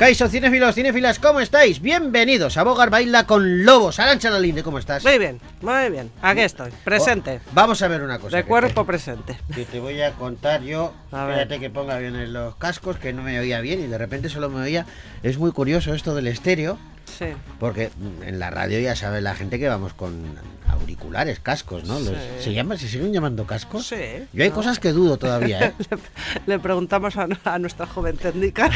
Kaixo, cinéfilos, cinéfilas, ¿cómo estáis? Bienvenidos a Bogar Baila con Lobos. Arancha Lalinde, ¿cómo estás? Muy bien, muy bien. Aquí estoy, presente. Vamos a ver una cosa. De cuerpo presente. Que te voy a contar yo. Espérate que ponga bien en los cascos, que no me oía bien y de repente solo me oía. Es muy curioso esto del estéreo. Sí. Porque en la radio ya sabe la gente que vamos con auriculares, cascos, ¿no? Sí. ¿Se siguen llamando cascos? Sí. Yo hay cosas que dudo todavía, ¿eh? Le preguntamos a nuestra joven técnica.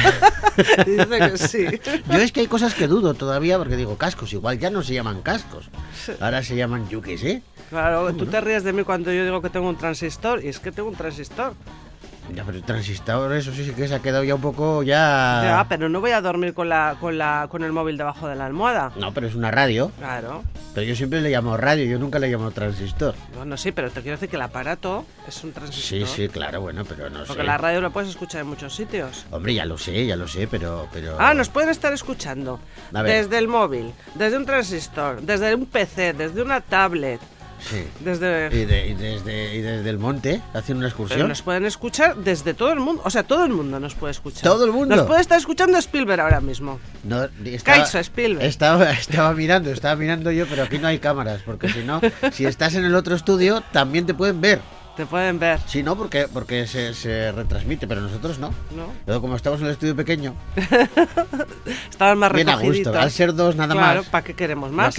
Dice que sí. Yo es que hay cosas que dudo todavía porque digo, cascos, igual ya no se llaman cascos. Sí. Ahora se llaman yuques, ¿eh? Claro, tú te ríes de mí cuando yo digo que tengo un transistor, y es que tengo un transistor. Ya, pero el transistor, eso sí que se ha quedado ya un poco ya, pero no voy a dormir con el móvil debajo de la almohada. No, pero es una radio. Claro. Pero yo siempre le llamo radio, yo nunca le llamo transistor. Bueno, sí, pero te quiero decir que el aparato es un transistor. Sí, sí, claro, bueno, pero no sé. Porque la radio la puedes escuchar en muchos sitios. Hombre, ya lo sé, pero... Ah, nos pueden estar escuchando desde el móvil, desde un transistor, desde un PC, desde una tablet. Sí. Desde el monte, haciendo una excursión. Pero nos pueden escuchar desde todo el mundo. O sea, todo el mundo nos puede escuchar. Todo el mundo. Nos puede estar escuchando Spielberg ahora mismo. No, Kaixo, Spielberg. Estaba mirando yo, pero aquí no hay cámaras. Porque si no, si estás en el otro estudio, también te pueden ver. Te pueden ver. Sí, no, porque se retransmite, pero nosotros no. No. Luego, como estamos en el estudio pequeño, estaban más recogiditos. Bien a gusto, al ser dos nada más. Claro, ¿para qué queremos más?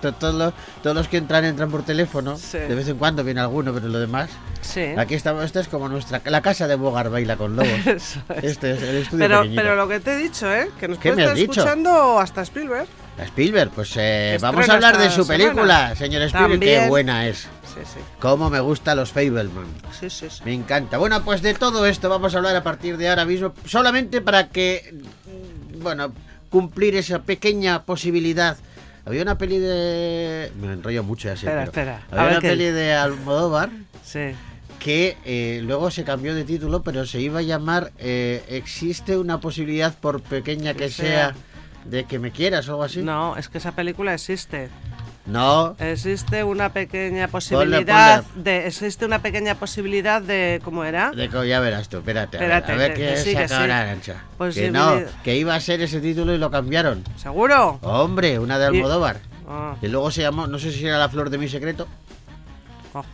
Todos los que entran por teléfono, sí. De vez en cuando viene alguno, pero lo demás... Sí. Aquí estamos, esta es como la casa de Bogar Baila con Lobos. Eso es. Este es el estudio pequeñito. Pero lo que te he dicho, que nos puede estar escuchando hasta Spielberg. A Spielberg, pues vamos a hablar de su película, señor Spielberg, qué buena es. Sí, sí. Cómo me gustan los Fabelman. Sí, sí, sí. Me encanta. Bueno, pues de todo esto vamos a hablar a partir de ahora mismo, solamente para que, bueno, cumplir esa pequeña posibilidad. Había una peli de... Me enrollo mucho ya sé. Espera. Había una peli de Almodóvar. Sí. Que luego se cambió de título, pero se iba a llamar ¿Existe una posibilidad, por pequeña que sea, de que me quieras o algo así? No, es que esa película existe. No. Existe una pequeña posibilidad de... Existe una pequeña posibilidad de... ¿Cómo era? Ya verás tú, espérate. A ver qué saca la Arancha. Que no, que iba a ser ese título y lo cambiaron. ¿Seguro? Hombre, una de Almodóvar. Y luego se llamó, no sé si era La flor de mi secreto.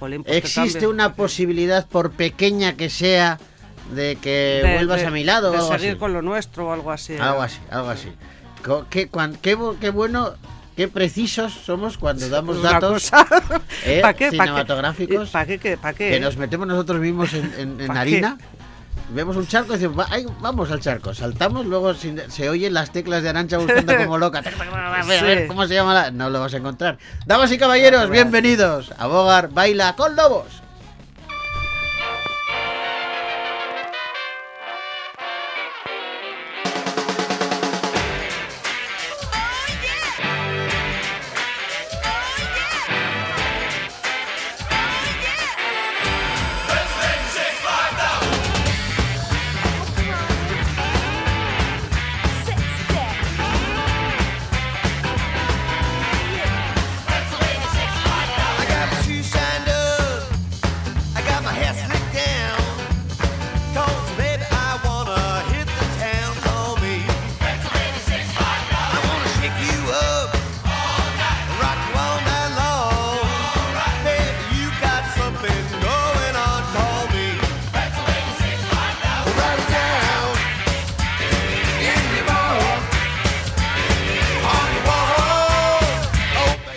Jolín, pues existe una posibilidad, por pequeña que sea, de que vuelvas a mi lado. De salir con lo nuestro o algo así. Algo así. Qué bueno... Qué precisos somos cuando damos datos cinematográficos. Que nos metemos nosotros mismos en harina. Vemos un charco y decimos, vamos al charco. Saltamos, luego se oyen las teclas de Arancha buscando como loca. A ver cómo se llama No lo vas a encontrar. Damas y caballeros, bienvenidos a Bogar Baila con Lobos.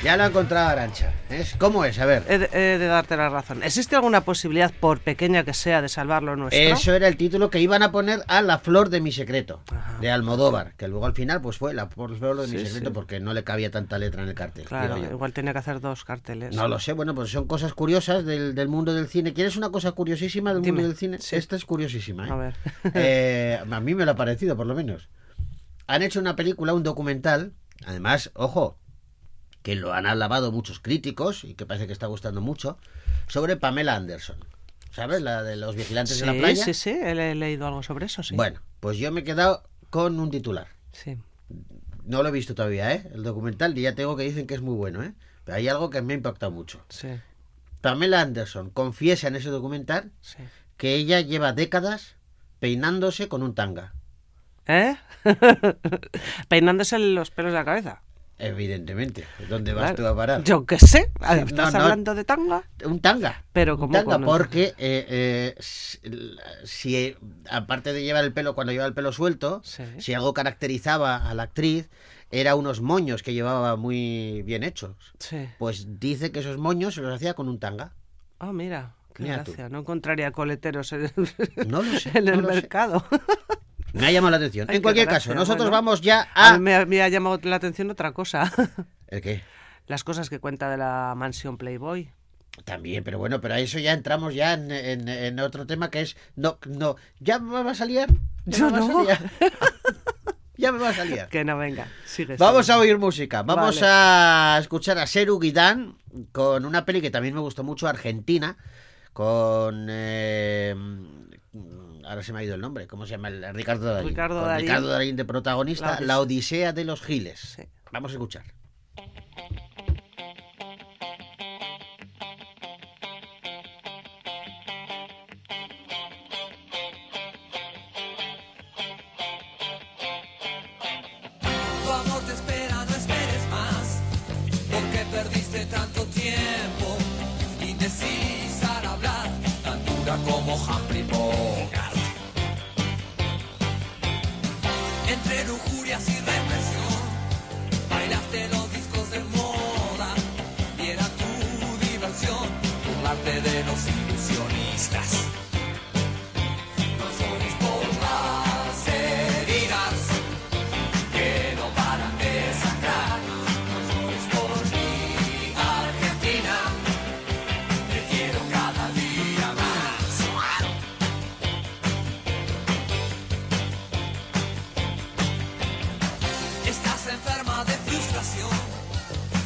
Ya lo he encontrado, Arancha. ¿Cómo es? A ver. He de darte la razón. ¿Existe alguna posibilidad, por pequeña que sea, de salvar lo nuestro? Eso era el título que iban a poner a La flor de mi secreto, de Almodóvar, que luego al final pues fue La flor de mi secreto, porque no le cabía tanta letra en el cartel. Claro, igual tenía que hacer dos carteles. No lo sé, bueno, pues son cosas curiosas del mundo del cine. ¿Quieres una cosa curiosísima del mundo del cine? Sí. Esta es curiosísima, ¿eh? A ver. A mí me lo ha parecido, por lo menos. Han hecho una película, un documental, además, ojo, que lo han alabado muchos críticos y que parece que está gustando mucho, sobre Pamela Anderson, ¿sabes? La de los vigilantes de la playa. Sí, sí, he leído algo sobre eso, sí. Bueno, pues yo me he quedado con un titular. Sí. No lo he visto todavía, el documental, y ya tengo que dicen que es muy bueno, pero hay algo que me ha impactado mucho. Sí. Pamela Anderson confiesa en ese documental que ella lleva décadas peinándose con un tanga. ¿Eh? Peinándose los pelos de la cabeza. Evidentemente. ¿Dónde vas tú a parar? Yo qué sé. ¿Estás hablando de tanga? Un tanga. Pero como tanga, porque si aparte de llevar el pelo, cuando lleva el pelo suelto, sí, si algo caracterizaba a la actriz, era unos moños que llevaba muy bien hechos. Sí. Pues dice que esos moños se los hacía con un tanga. Ah, oh, mira, qué mira gracia. Tú. No encontraría coleteros en el, no lo sé, en el no mercado. Lo sé. Me ha llamado la atención. Ay, en cualquier gracia, caso, nosotros bueno, vamos ya a... Me ha llamado la atención otra cosa. ¿El qué? Las cosas que cuenta de la mansión Playboy. También, pero bueno, pero a eso ya entramos ya en otro tema que es... No, ¿ya me vas a liar? Yo no. Ya me vas a liar. Que no, venga, sigue. Vamos a oír música. Vamos a escuchar a Seru Guidán con una peli que también me gustó mucho, argentina, con... ahora se me ha ido el nombre, ¿cómo se llama? Ricardo Darín. Ricardo Darín de protagonista, La Odisea de los Giles. Sí. Vamos a escuchar. Tu amor te espera, no esperes más, porque perdiste tanto tiempo, indecisa al hablar, tan dura como Humphrey Bogart. Entre lujurias y represión, bailaste los discos de moda, y era tu diversión burlarte de los ilusionistas. No llores por las heridas que no paran de sangrar, no llores por mi Argentina, te quiero cada día más. Enferma de frustración,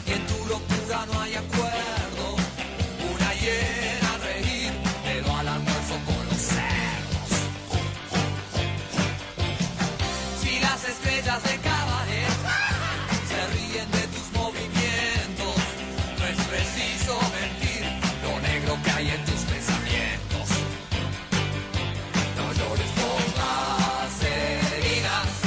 y en tu locura no hay acuerdo. Una hiena a reír, pero al almuerzo con los cerdos. Si las estrellas de cabaret se ríen de tus movimientos, no es preciso mentir lo negro que hay en tus pensamientos. No llores por las heridas.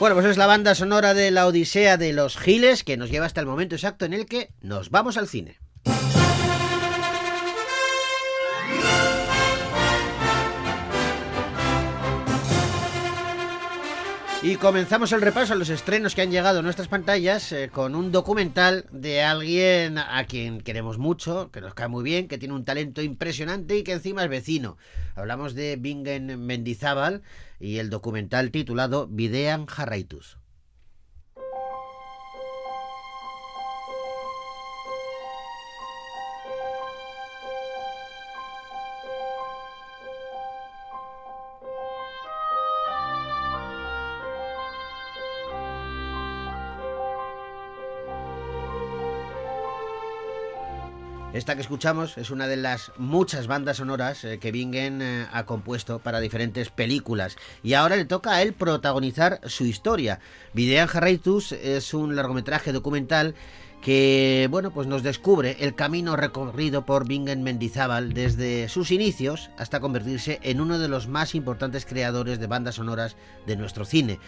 Bueno, pues es la banda sonora de La Odisea de los Giles, que nos lleva hasta el momento exacto en el que nos vamos al cine. Y comenzamos el repaso a los estrenos que han llegado a nuestras pantallas con un documental de alguien a quien queremos mucho, que nos cae muy bien, que tiene un talento impresionante y que encima es vecino. Hablamos de Bingen Mendizábal y el documental titulado Bidean Jarraituz. Esta que escuchamos es una de las muchas bandas sonoras que Bingen ha compuesto para diferentes películas, y ahora le toca a él protagonizar su historia. Bidean Jarraituz es un largometraje documental que, bueno, pues nos descubre el camino recorrido por Bingen Mendizábal desde sus inicios hasta convertirse en uno de los más importantes creadores de bandas sonoras de nuestro cine.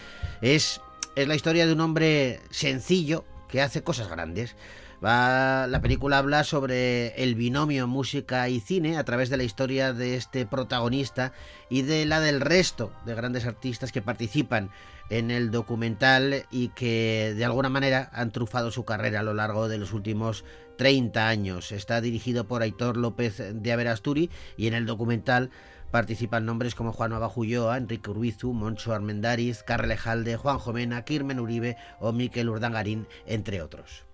Es la historia de un hombre sencillo que hace cosas grandes. La película habla sobre el binomio música y cine a través de la historia de este protagonista y de la del resto de grandes artistas que participan en el documental y que de alguna manera han trufado su carrera a lo largo de los últimos 30 años. Está dirigido por Aitor López de Averasturi y en el documental participan nombres como Juan Abajulloa, Enrique Urbizu, Moncho Armendariz, Carrelejalde, Juan Jomena, Kirmen Uribe o Miquel Urdangarín, entre otros.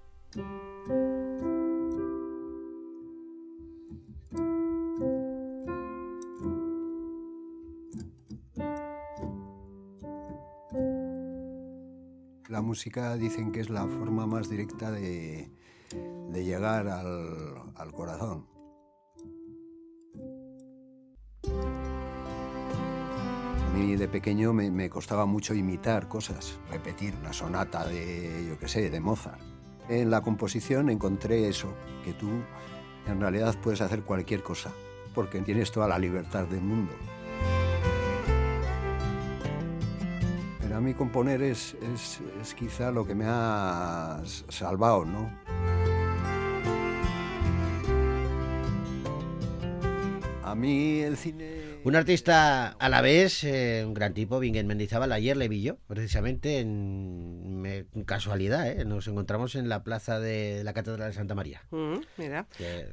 La música dicen que es la forma más directa de llegar al corazón. A mí de pequeño me costaba mucho imitar cosas, repetir una sonata de, yo qué sé, de Mozart. En la composición encontré eso, que tú en realidad puedes hacer cualquier cosa, porque tienes toda la libertad del mundo. Para mí componer es quizá lo que me ha salvado, ¿no? A mí el cine... Un artista a la vez, un gran tipo, Bingen Mendizábal. Ayer le vi yo, precisamente, en casualidad, nos encontramos en la plaza de la Catedral de Santa María. Mira.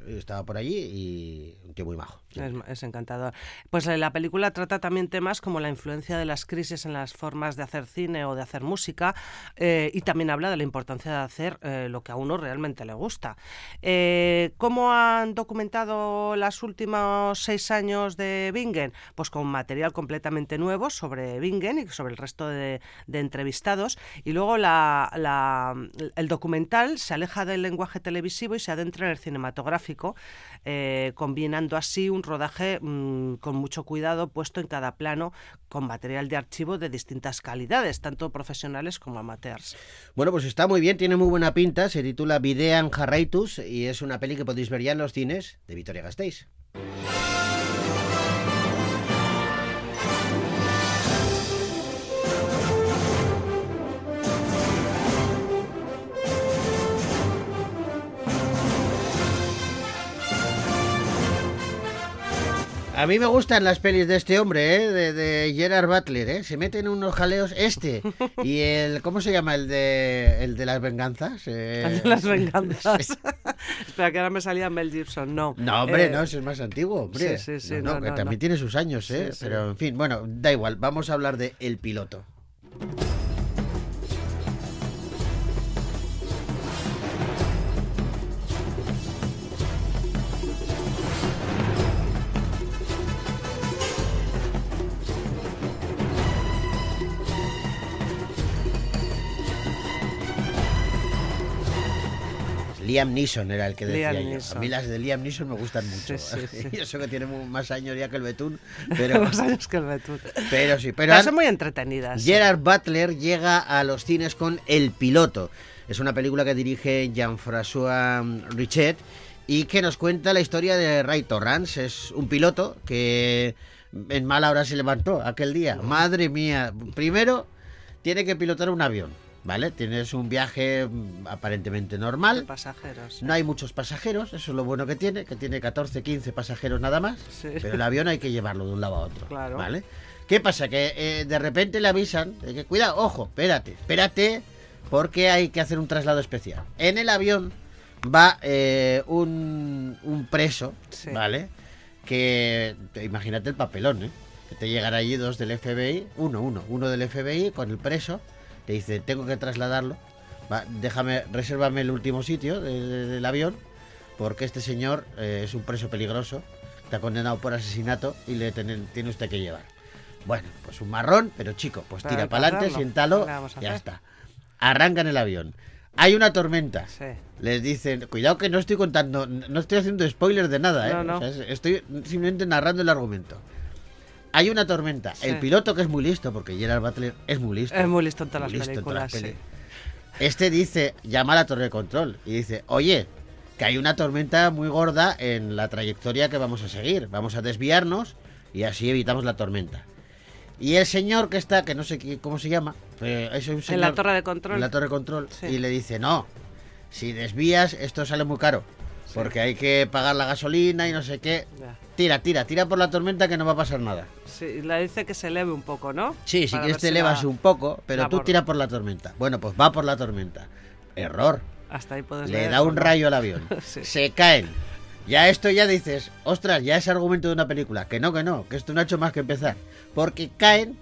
Estaba por allí y un tío muy majo. Es encantador. Pues la película trata también temas como la influencia de las crisis en las formas de hacer cine o de hacer música, y también habla de la importancia de hacer lo que a uno realmente le gusta. ¿Cómo han documentado los últimos 6 años de Bingen? Pues con material completamente nuevo sobre Bingen y sobre el resto de entrevistados, y luego el documental se aleja del lenguaje televisivo y se adentra en el cinematográfico, combinando así un rodaje con mucho cuidado puesto en cada plano, con material de archivo de distintas calidades, tanto profesionales como amateurs. Bueno, pues está muy bien, tiene muy buena pinta. Se titula Bidean Jarraituz y es una peli que podéis ver ya en los cines de Vitoria Gasteiz. A mí me gustan las pelis de este hombre, de Gerard Butler, se meten unos jaleos y el, ¿cómo se llama? El de las venganzas. El de las venganzas. Sí. Espera, que ahora me salía Mel Gibson, no. No, hombre, no, ese es más antiguo, hombre. Sí, sí, sí. No, también tiene sus años, sí. Pero, en fin, bueno, da igual, vamos a hablar de El Piloto. Liam Neeson era el que decía yo. A mí las de Liam Neeson me gustan mucho. Sí. Yo sé que tiene más años ya que el Betún. Más años que el Betún. Pero sí. Pero son muy entretenidas. Gerard Butler llega a los cines con El Piloto. Es una película que dirige Jean-François Richet y que nos cuenta la historia de Ray Torrance. Es un piloto que en mala hora se levantó aquel día. Madre mía. Primero tiene que pilotar un avión. ¿Vale? Tienes un viaje aparentemente normal. De pasajeros. No hay muchos pasajeros, eso es lo bueno que tiene 14, 15 pasajeros nada más, sí. Pero el avión hay que llevarlo de un lado a otro, claro. ¿Vale? ¿Qué pasa? Que de repente le avisan de que, cuidado, ojo, espérate, porque hay que hacer un traslado especial. En el avión va un preso, sí. ¿Vale? Que, imagínate el papelón, que te llegan allí 2 del FBI, uno del FBI con el preso. Te dice, tengo que trasladarlo, resérvame el último sitio del avión, porque este señor es un preso peligroso, está condenado por asesinato y le tiene usted que llevar. Bueno, pues un marrón, pero chico, pues tira para adelante, siéntalo, ya está. Arrancan el avión. Hay una tormenta. Sí. Les dicen, cuidado que no estoy contando, no estoy haciendo spoilers de nada, No. O sea, estoy simplemente narrando el argumento. Hay una tormenta. Sí. El piloto, que es muy listo, porque Gerard Butler es muy listo. Es muy listo en todas las películas. Este dice, llama a la torre de control y dice, oye, que hay una tormenta muy gorda en la trayectoria que vamos a seguir, vamos a desviarnos y así evitamos la tormenta. Y el señor que está, que no sé cómo se llama, es un señor, en la torre de control, sí. Y le dice, no, si desvías esto sale muy caro, sí, porque hay que pagar la gasolina y no sé qué. Ya. Tira por la tormenta que no va a pasar nada. Sí, le dice que se eleve un poco, ¿no? Sí, si quieres te elevas un poco, pero tú tira por la tormenta. Bueno, pues va por la tormenta. Error. Hasta ahí puedes leer. Le da un rayo al avión. Sí. Se caen. Ya esto ya dices, ostras, ya es argumento de una película. Que esto no ha hecho más que empezar. Porque caen,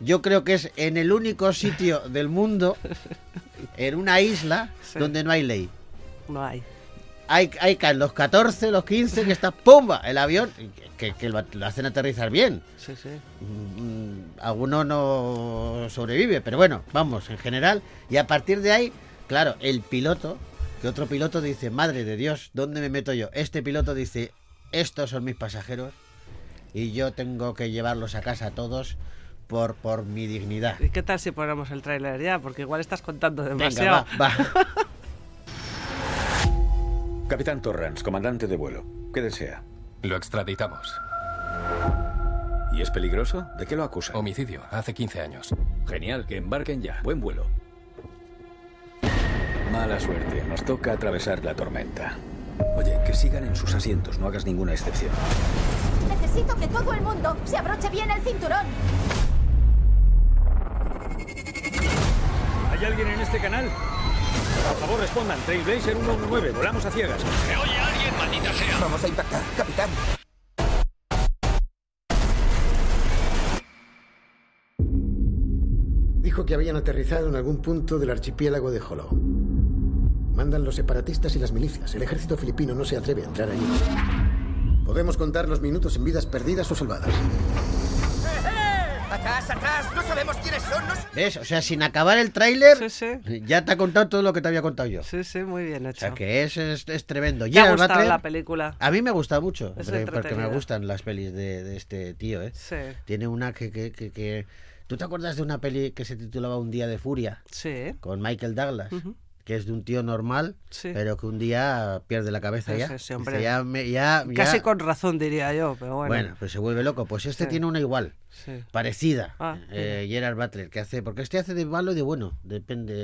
yo creo que es en el único sitio del mundo, en una isla, sí, donde no hay ley. No hay. Ahí caen los 14, los 15, que está ¡pumba! El avión, que lo hacen aterrizar bien. Sí, sí. Alguno no sobrevive, pero bueno, vamos, en general. Y a partir de ahí, claro, el piloto, que otro piloto dice, madre de Dios, ¿dónde me meto yo? Este piloto dice, estos son mis pasajeros y yo tengo que llevarlos a casa a todos. Por mi dignidad. ¿Y qué tal si ponemos el tráiler ya? Porque igual estás contando demasiado. Venga, va. Capitán Torrance, comandante de vuelo. ¿Qué desea? Lo extraditamos. ¿Y es peligroso? ¿De qué lo acusan? Homicidio, hace 15 años. Genial, que embarquen ya. Buen vuelo. Mala suerte, nos toca atravesar la tormenta. Oye, que sigan en sus asientos, no hagas ninguna excepción. Necesito que todo el mundo se abroche bien el cinturón. ¿Hay alguien en este canal? Por favor, respondan. Trailblazer 119. Volamos a ciegas. ¿Me oye alguien, maldita sea? Vamos a impactar, capitán. Dijo que habían aterrizado en algún punto del archipiélago de Jolo. Mandan los separatistas y las milicias. El ejército filipino no se atreve a entrar allí. Podemos contar los minutos en vidas perdidas o salvadas. ¡Atrás! ¡No sabemos quiénes son! ¿Ves? O sea, sin acabar el tráiler, sí. Ya te ha contado todo lo que te había contado yo. Sí, muy bien hecho. O sea, que es tremendo. ¿Te ha gustado la película? A mí me gusta mucho, porque me gustan las pelis de este tío, ¿eh? Sí. Tiene una que... ¿Tú te acuerdas de una peli que se titulaba Un día de furia? Sí. Con Michael Douglas. Uh-huh. Que es de un tío normal, sí, pero que un día pierde la cabeza ya. Sí, hombre. Ya. Casi con razón, diría yo, pero bueno. Bueno, pues se vuelve loco. Pues este tiene una igual, parecida, Gerard Butler, que hace... Porque este hace de malo y de bueno, depende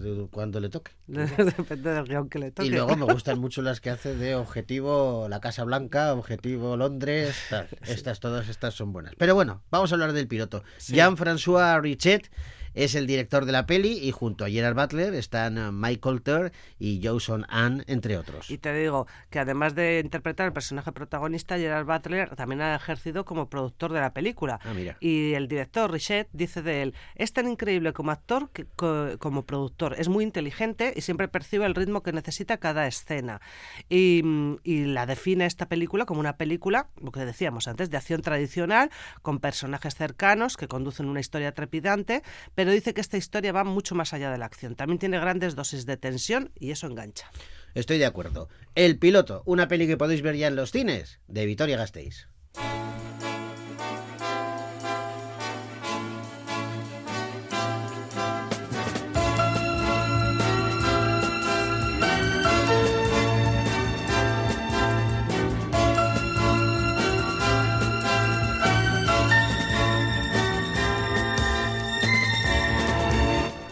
de cuando le toque. Depende del guión que le toque. Y luego me gustan mucho las que hace de objetivo la Casa Blanca, objetivo Londres, tal. Sí. Todas estas son buenas. Pero bueno, vamos a hablar del piloto. Sí. Jean-François Richet es el director de la peli y junto a Gerard Butler están Mike Colter y Johnson Ann, entre otros. Y te digo que además de interpretar al personaje protagonista, Gerard Butler también ha ejercido como productor de la película. Ah, mira. Y el director, Richet, dice de él, es tan increíble como actor como productor, es muy inteligente y siempre percibe el ritmo que necesita cada escena. Y la define esta película como una película, lo que decíamos antes, de acción tradicional, con personajes cercanos que conducen una historia trepidante, pero dice que esta historia va mucho más allá de la acción. También tiene grandes dosis de tensión y eso engancha. Estoy de acuerdo. El piloto, una peli que podéis ver ya en los cines, de Vitoria Gasteiz.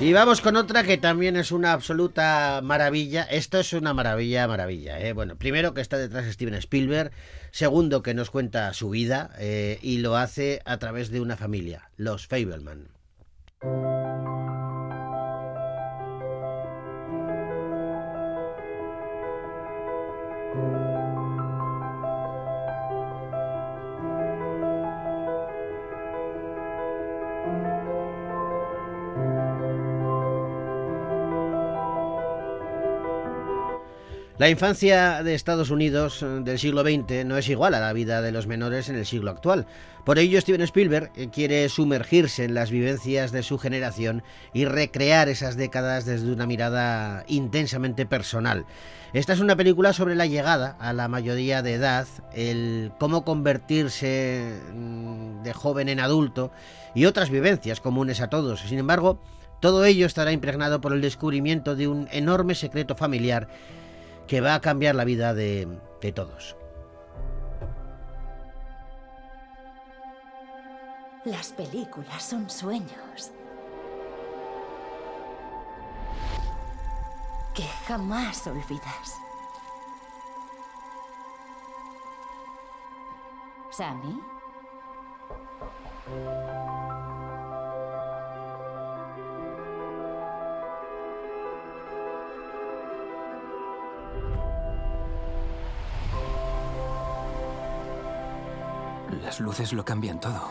Y vamos con otra que también es una absoluta maravilla. Esto es una maravilla, ¿eh? Bueno, primero que está detrás Steven Spielberg, segundo que nos cuenta su vida y lo hace a través de una familia, los Fabelman. La infancia de Estados Unidos del siglo XX no es igual a la vida de los menores en el siglo actual. Por ello, Steven Spielberg quiere sumergirse en las vivencias de su generación y recrear esas décadas desde una mirada intensamente personal. Esta es una película sobre la llegada a la mayoría de edad, el cómo convertirse de joven en adulto y otras vivencias comunes a todos. Sin embargo, Todo ello estará impregnado por el descubrimiento de un enorme secreto familiar que va a cambiar la vida de todos. Las películas son sueños que jamás olvidas. ¿Sammy? Las luces lo cambian todo.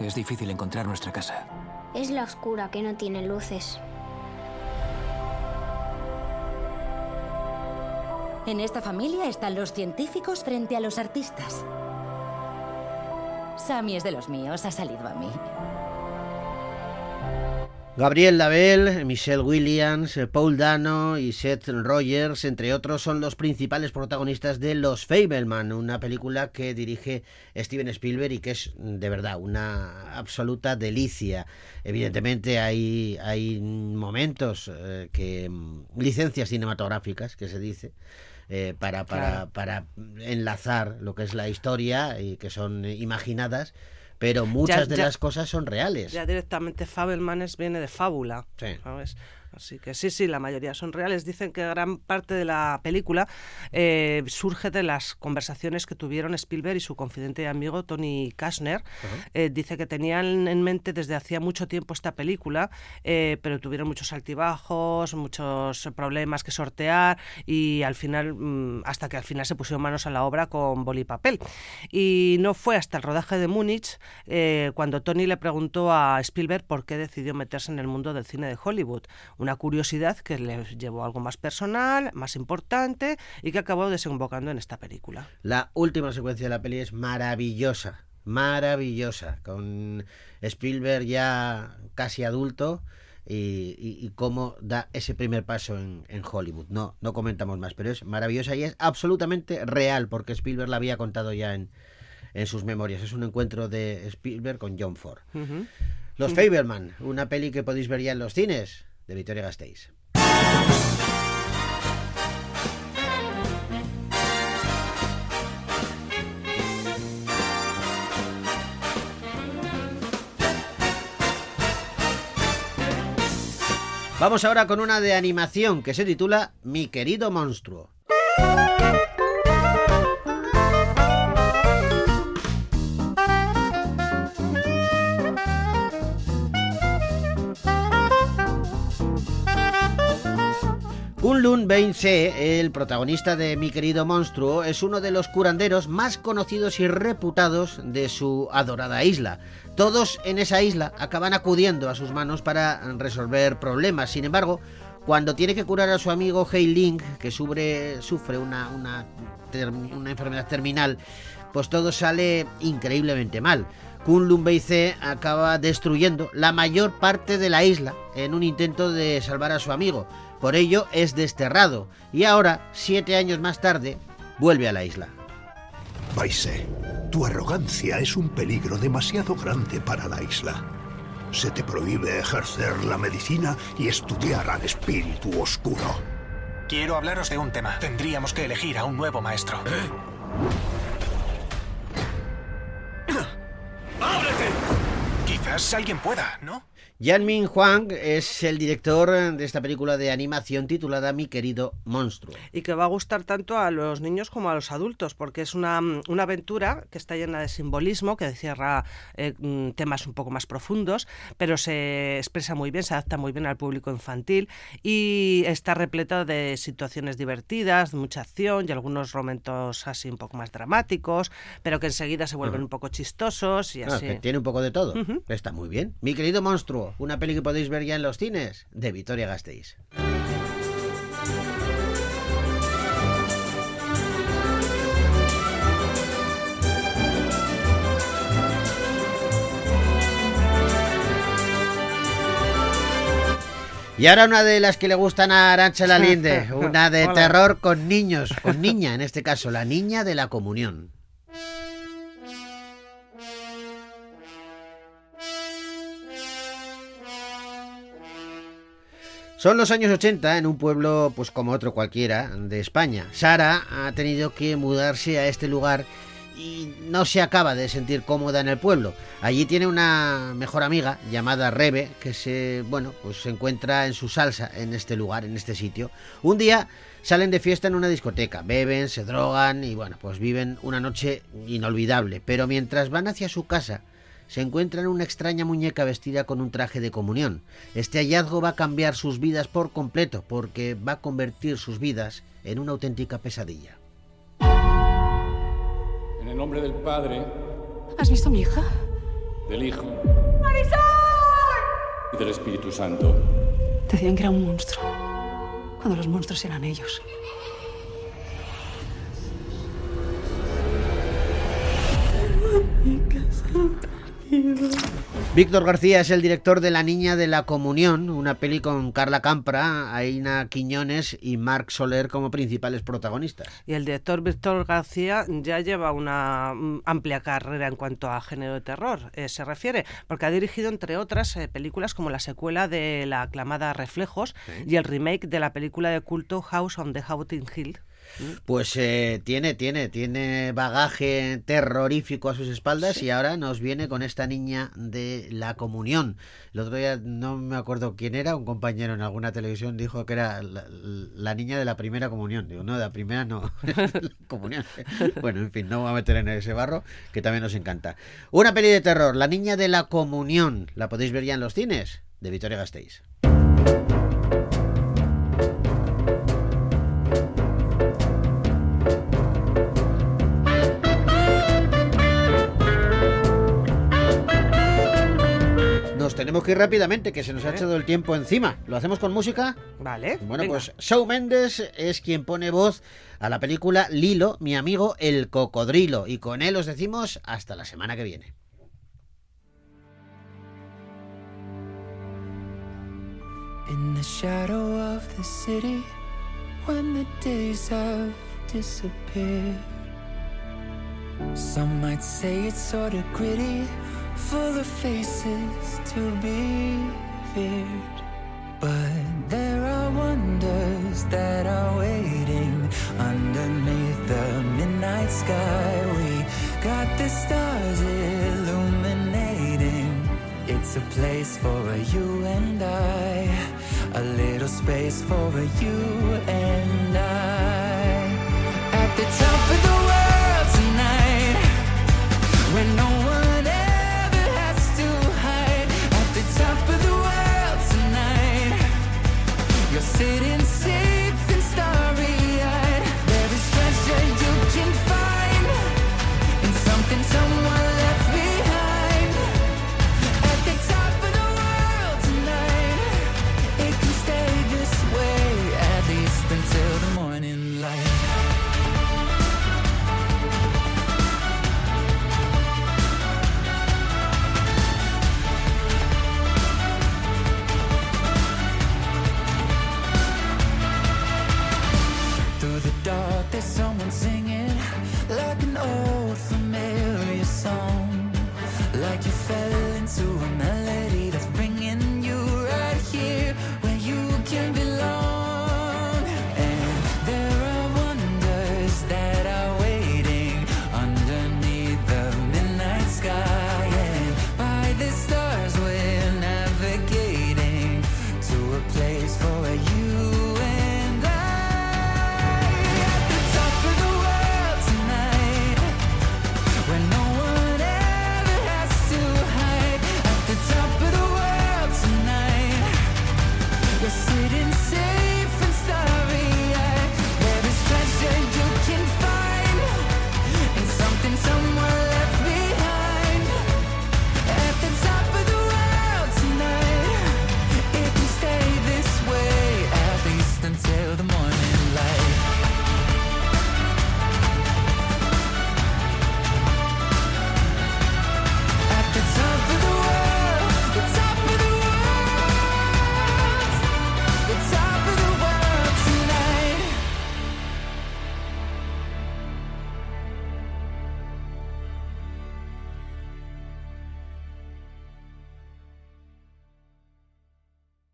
Es difícil encontrar nuestra casa. Es la oscura que no tiene luces. En esta familia están los científicos frente a los artistas. Sammy es de los míos, ha salido a mí. Gabriel Labelle, Michelle Williams, Paul Dano y Seth Rogers, entre otros, son los principales protagonistas de Los Fabelman, una película que dirige Steven Spielberg y que es, de verdad, una absoluta delicia. Evidentemente hay momentos, licencias cinematográficas, que se dice, para enlazar lo que es la historia y que son imaginadas. Pero muchas de las cosas son reales. Ya directamente Fabelmanes viene de fábula, sí. ¿Sabes? Así que sí, la mayoría son reales. Dicen que gran parte de la película surge de las conversaciones que tuvieron Spielberg y su confidente y amigo Tony Kushner. Uh-huh. Dice que tenían en mente desde hacía mucho tiempo esta película, pero tuvieron muchos altibajos, muchos problemas que sortear y al final, hasta que al final se pusieron manos a la obra con boli y papel. Y no fue hasta el rodaje de Múnich cuando Tony le preguntó a Spielberg por qué decidió meterse en el mundo del cine de Hollywood. Una curiosidad que le llevó a algo más personal, más importante y que acabó desembocando en esta película. La última secuencia de la peli es maravillosa, maravillosa, con Spielberg ya casi adulto y cómo da ese primer paso en Hollywood. No comentamos más, pero es maravillosa y es absolutamente real porque Spielberg la había contado ya en sus memorias. Es un encuentro de Spielberg con John Ford. Uh-huh. Los Fabelman, una peli que podéis ver ya en los cines. De Vitoria Gasteiz. Vamos ahora con una de animación que se titula Mi querido monstruo. Kun Lun Baise, el protagonista de Mi querido monstruo, es uno de los curanderos más conocidos y reputados de su adorada isla. Todos en esa isla acaban acudiendo a sus manos para resolver problemas. Sin embargo, cuando tiene que curar a su amigo Heiling, que sufre una enfermedad terminal, pues todo sale increíblemente mal. Kun Lun Baise acaba destruyendo la mayor parte de la isla en un intento de salvar a su amigo. Por ello es desterrado y ahora, 7 años más tarde, vuelve a la isla. Baise, tu arrogancia es un peligro demasiado grande para la isla. Se te prohíbe ejercer la medicina y estudiar al espíritu oscuro. Quiero hablaros de un tema. Tendríamos que elegir a un nuevo maestro. ¡Ábrete! Quizás alguien pueda, ¿no? Yan-Min Huang es el director de esta película de animación titulada Mi querido monstruo. Y que va a gustar tanto a los niños como a los adultos, porque es una aventura que está llena de simbolismo, que encierra temas un poco más profundos, pero se expresa muy bien, se adapta muy bien al público infantil y está repleta de situaciones divertidas, mucha acción y algunos momentos así un poco más dramáticos, pero que enseguida se vuelven un poco chistosos y así. Que tiene un poco de todo. Uh-huh. Está muy bien. Mi querido monstruo. Una peli que podéis ver ya en los cines de Vitoria Gasteiz. Y ahora una de las que le gustan a Arancha Lalinde, una de terror con niños, con niña en este caso, La niña de la comunión. Son los años 80 en un pueblo pues como otro cualquiera de España. Sara ha tenido que mudarse a este lugar y no se acaba de sentir cómoda en el pueblo. Allí tiene una mejor amiga llamada Rebe que se encuentra en su salsa en este lugar, en este sitio. Un día salen de fiesta en una discoteca, beben, se drogan y viven una noche inolvidable. Pero mientras van hacia su casa se encuentran una extraña muñeca vestida con un traje de comunión. Este hallazgo va a cambiar sus vidas por completo, porque va a convertir sus vidas en una auténtica pesadilla. En el nombre del Padre... ¿Has visto a mi hija? Del Hijo... ¡Marisol! Y del Espíritu Santo. Decían que era un monstruo, cuando los monstruos eran ellos. Muñeca santa. Víctor García es el director de La niña de la comunión, una peli con Carla Campra, Aina Quiñones y Marc Soler como principales protagonistas. Y el director Víctor García ya lleva una amplia carrera en cuanto a género de terror se refiere, porque ha dirigido entre otras películas como la secuela de la aclamada Reflejos, ¿sí?, y el remake de la película de culto House on the Haunted Hill. Pues tiene bagaje terrorífico a sus espaldas, sí. Y ahora nos viene con esta niña de la comunión. El otro día, no me acuerdo quién era, un compañero en alguna televisión dijo que era la niña de la primera comunión. Digo, no, de la primera no, la comunión. Bueno, en fin, no me voy a meter en ese barro, que también nos encanta. Una peli de terror, La niña de la comunión. La podéis ver ya en los cines, de Vitoria Gasteiz. Tenemos que ir rápidamente, que se nos ha echado el tiempo encima. ¿Lo hacemos con música? Vale. Bueno, venga. Pues Shawn Mendes es quien pone voz a la película Lilo, mi amigo el cocodrilo. Y con él os decimos hasta la semana que viene. In the shadow of the city, when the days have disappeared, some might say it's sort of gritty, full of faces to be feared, but there are wonders that are waiting underneath the midnight sky. We got the stars illuminating. It's a place for a you and I, a little space for a you and I. At the top of the world tonight, when no one else you're sitting safe and starry-eyed. There is treasure you can find in something someone left behind. At the top of the world tonight, it can stay this way, at least until the morning light. There's someone singing like an old familiar song, like you fell into a melody that's bringing you right here where you can belong. And there are wonders that are waiting underneath the midnight sky, and by the stars we're navigating to a place for you. You're sitting safe.